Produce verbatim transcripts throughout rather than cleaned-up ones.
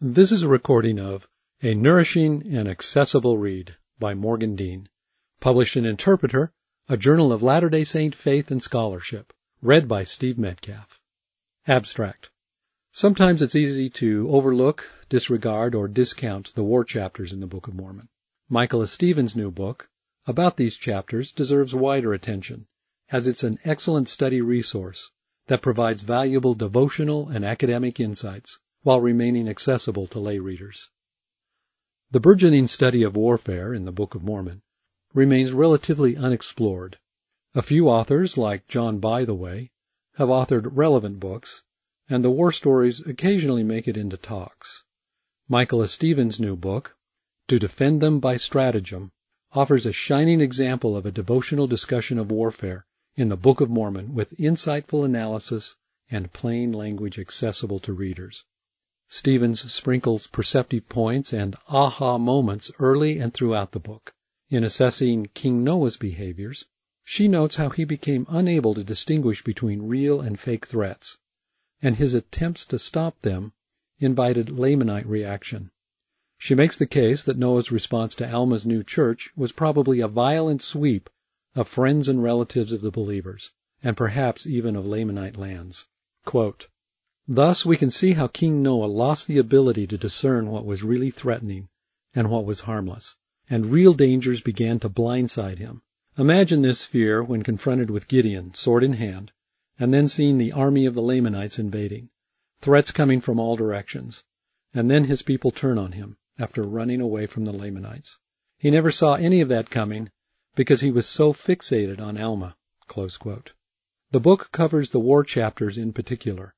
This is a recording of A Nourishing and Accessible Read by Morgan Deane, published in Interpreter, a journal of Latter-day Saint faith and scholarship, read by Steve Metcalf. Abstract. Sometimes it's easy to overlook, disregard, or discount the war chapters in the Book of Mormon. Michaela Stephens' new book about these chapters deserves wider attention, as it's an excellent study resource that provides valuable devotional and academic insights while remaining accessible to lay readers. The burgeoning study of warfare in the Book of Mormon remains relatively unexplored. A few authors, like John By the Way, have authored relevant books, and the war stories occasionally make it into talks. Michaela Stephens' new book, To Defend Them by Stratagem, offers a shining example of a devotional discussion of warfare in the Book of Mormon with insightful analysis and plain language accessible to readers. Stephens sprinkles perceptive points and aha moments early and throughout the book. In assessing King Noah's behaviors, she notes how he became unable to distinguish between real and fake threats, and his attempts to stop them invited Lamanite reaction. She makes the case that Noah's response to Alma's new church was probably a violent sweep of friends and relatives of the believers, and perhaps even of Lamanite lands. Quote, "Thus we can see how King Noah lost the ability to discern what was really threatening and what was harmless, and real dangers began to blindside him. Imagine this fear when confronted with Gideon, sword in hand, and then seeing the army of the Lamanites invading, threats coming from all directions, and then his people turn on him after running away from the Lamanites. He never saw any of that coming because he was so fixated on Alma." Close quote. The book covers the war chapters in particular,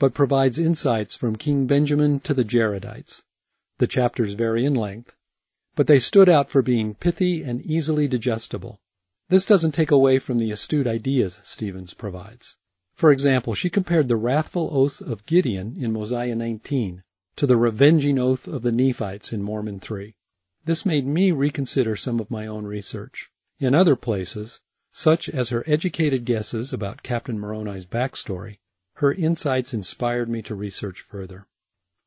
but provides insights from King Benjamin to the Jaredites. The chapters vary in length, but they stood out for being pithy and easily digestible. This doesn't take away from the astute ideas Stephens provides. For example, she compared the wrathful oath of Gideon in Mosiah nineteen to the revenging oath of the Nephites in Mormon three. This made me reconsider some of my own research. In other places, such as her educated guesses about Captain Moroni's backstory, her insights inspired me to research further.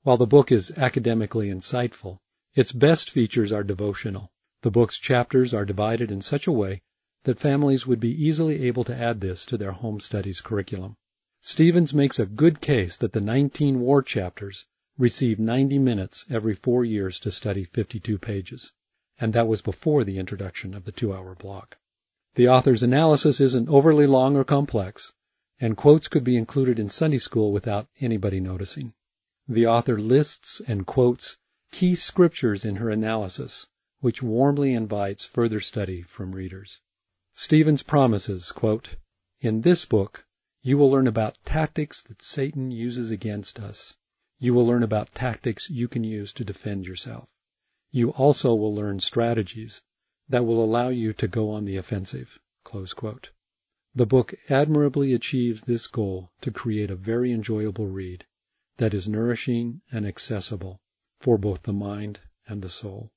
While the book is academically insightful, its best features are devotional. The book's chapters are divided in such a way that families would be easily able to add this to their home studies curriculum. Stephens makes a good case that the nineteen war chapters receive ninety minutes every four years to study fifty-two pages, and that was before the introduction of the two-hour block. The author's analysis isn't overly long or complex, and quotes could be included in Sunday school without anybody noticing. The author lists and quotes key scriptures in her analysis, which warmly invites further study from readers. Stephens promises, quote, "In this book, you will learn about tactics that Satan uses against us. You will learn about tactics you can use to defend yourself. You also will learn strategies that will allow you to go on the offensive." Close quote. The book admirably achieves this goal to create a very enjoyable read that is nourishing and accessible for both the mind and the soul.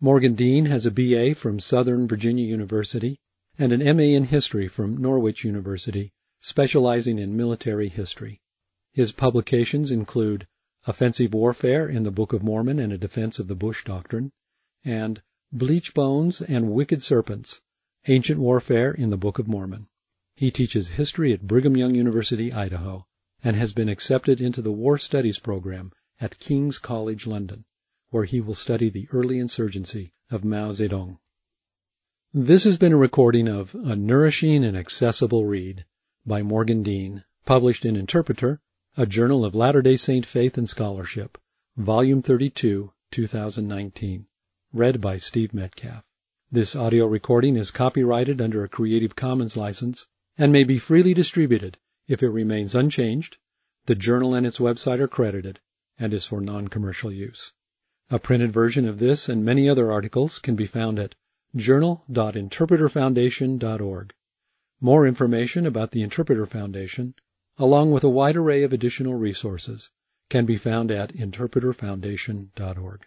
Morgan Deane has a B A from Southern Virginia University and an M A in history from Norwich University, specializing in military history. His publications include Offensive Warfare in the Book of Mormon and a Defense of the Bush Doctrine, and Bleach Bones and Wicked Serpents, Ancient Warfare in the Book of Mormon. He teaches history at Brigham Young University, Idaho, and has been accepted into the War Studies program at King's College, London, where he will study the early insurgency of Mao Zedong. This has been a recording of A Nourishing and Accessible Read by Morgan Deane, published in Interpreter, a Journal of Latter-day Saint Faith and Scholarship, Volume thirty-two, two thousand nineteen, read by Steve Metcalf. This audio recording is copyrighted under a Creative Commons license and may be freely distributed if it remains unchanged. The journal and its website are credited and is for non-commercial use. A printed version of this and many other articles can be found at journal dot interpreter foundation dot org. More information about the Interpreter Foundation, along with a wide array of additional resources, can be found at interpreter foundation dot org.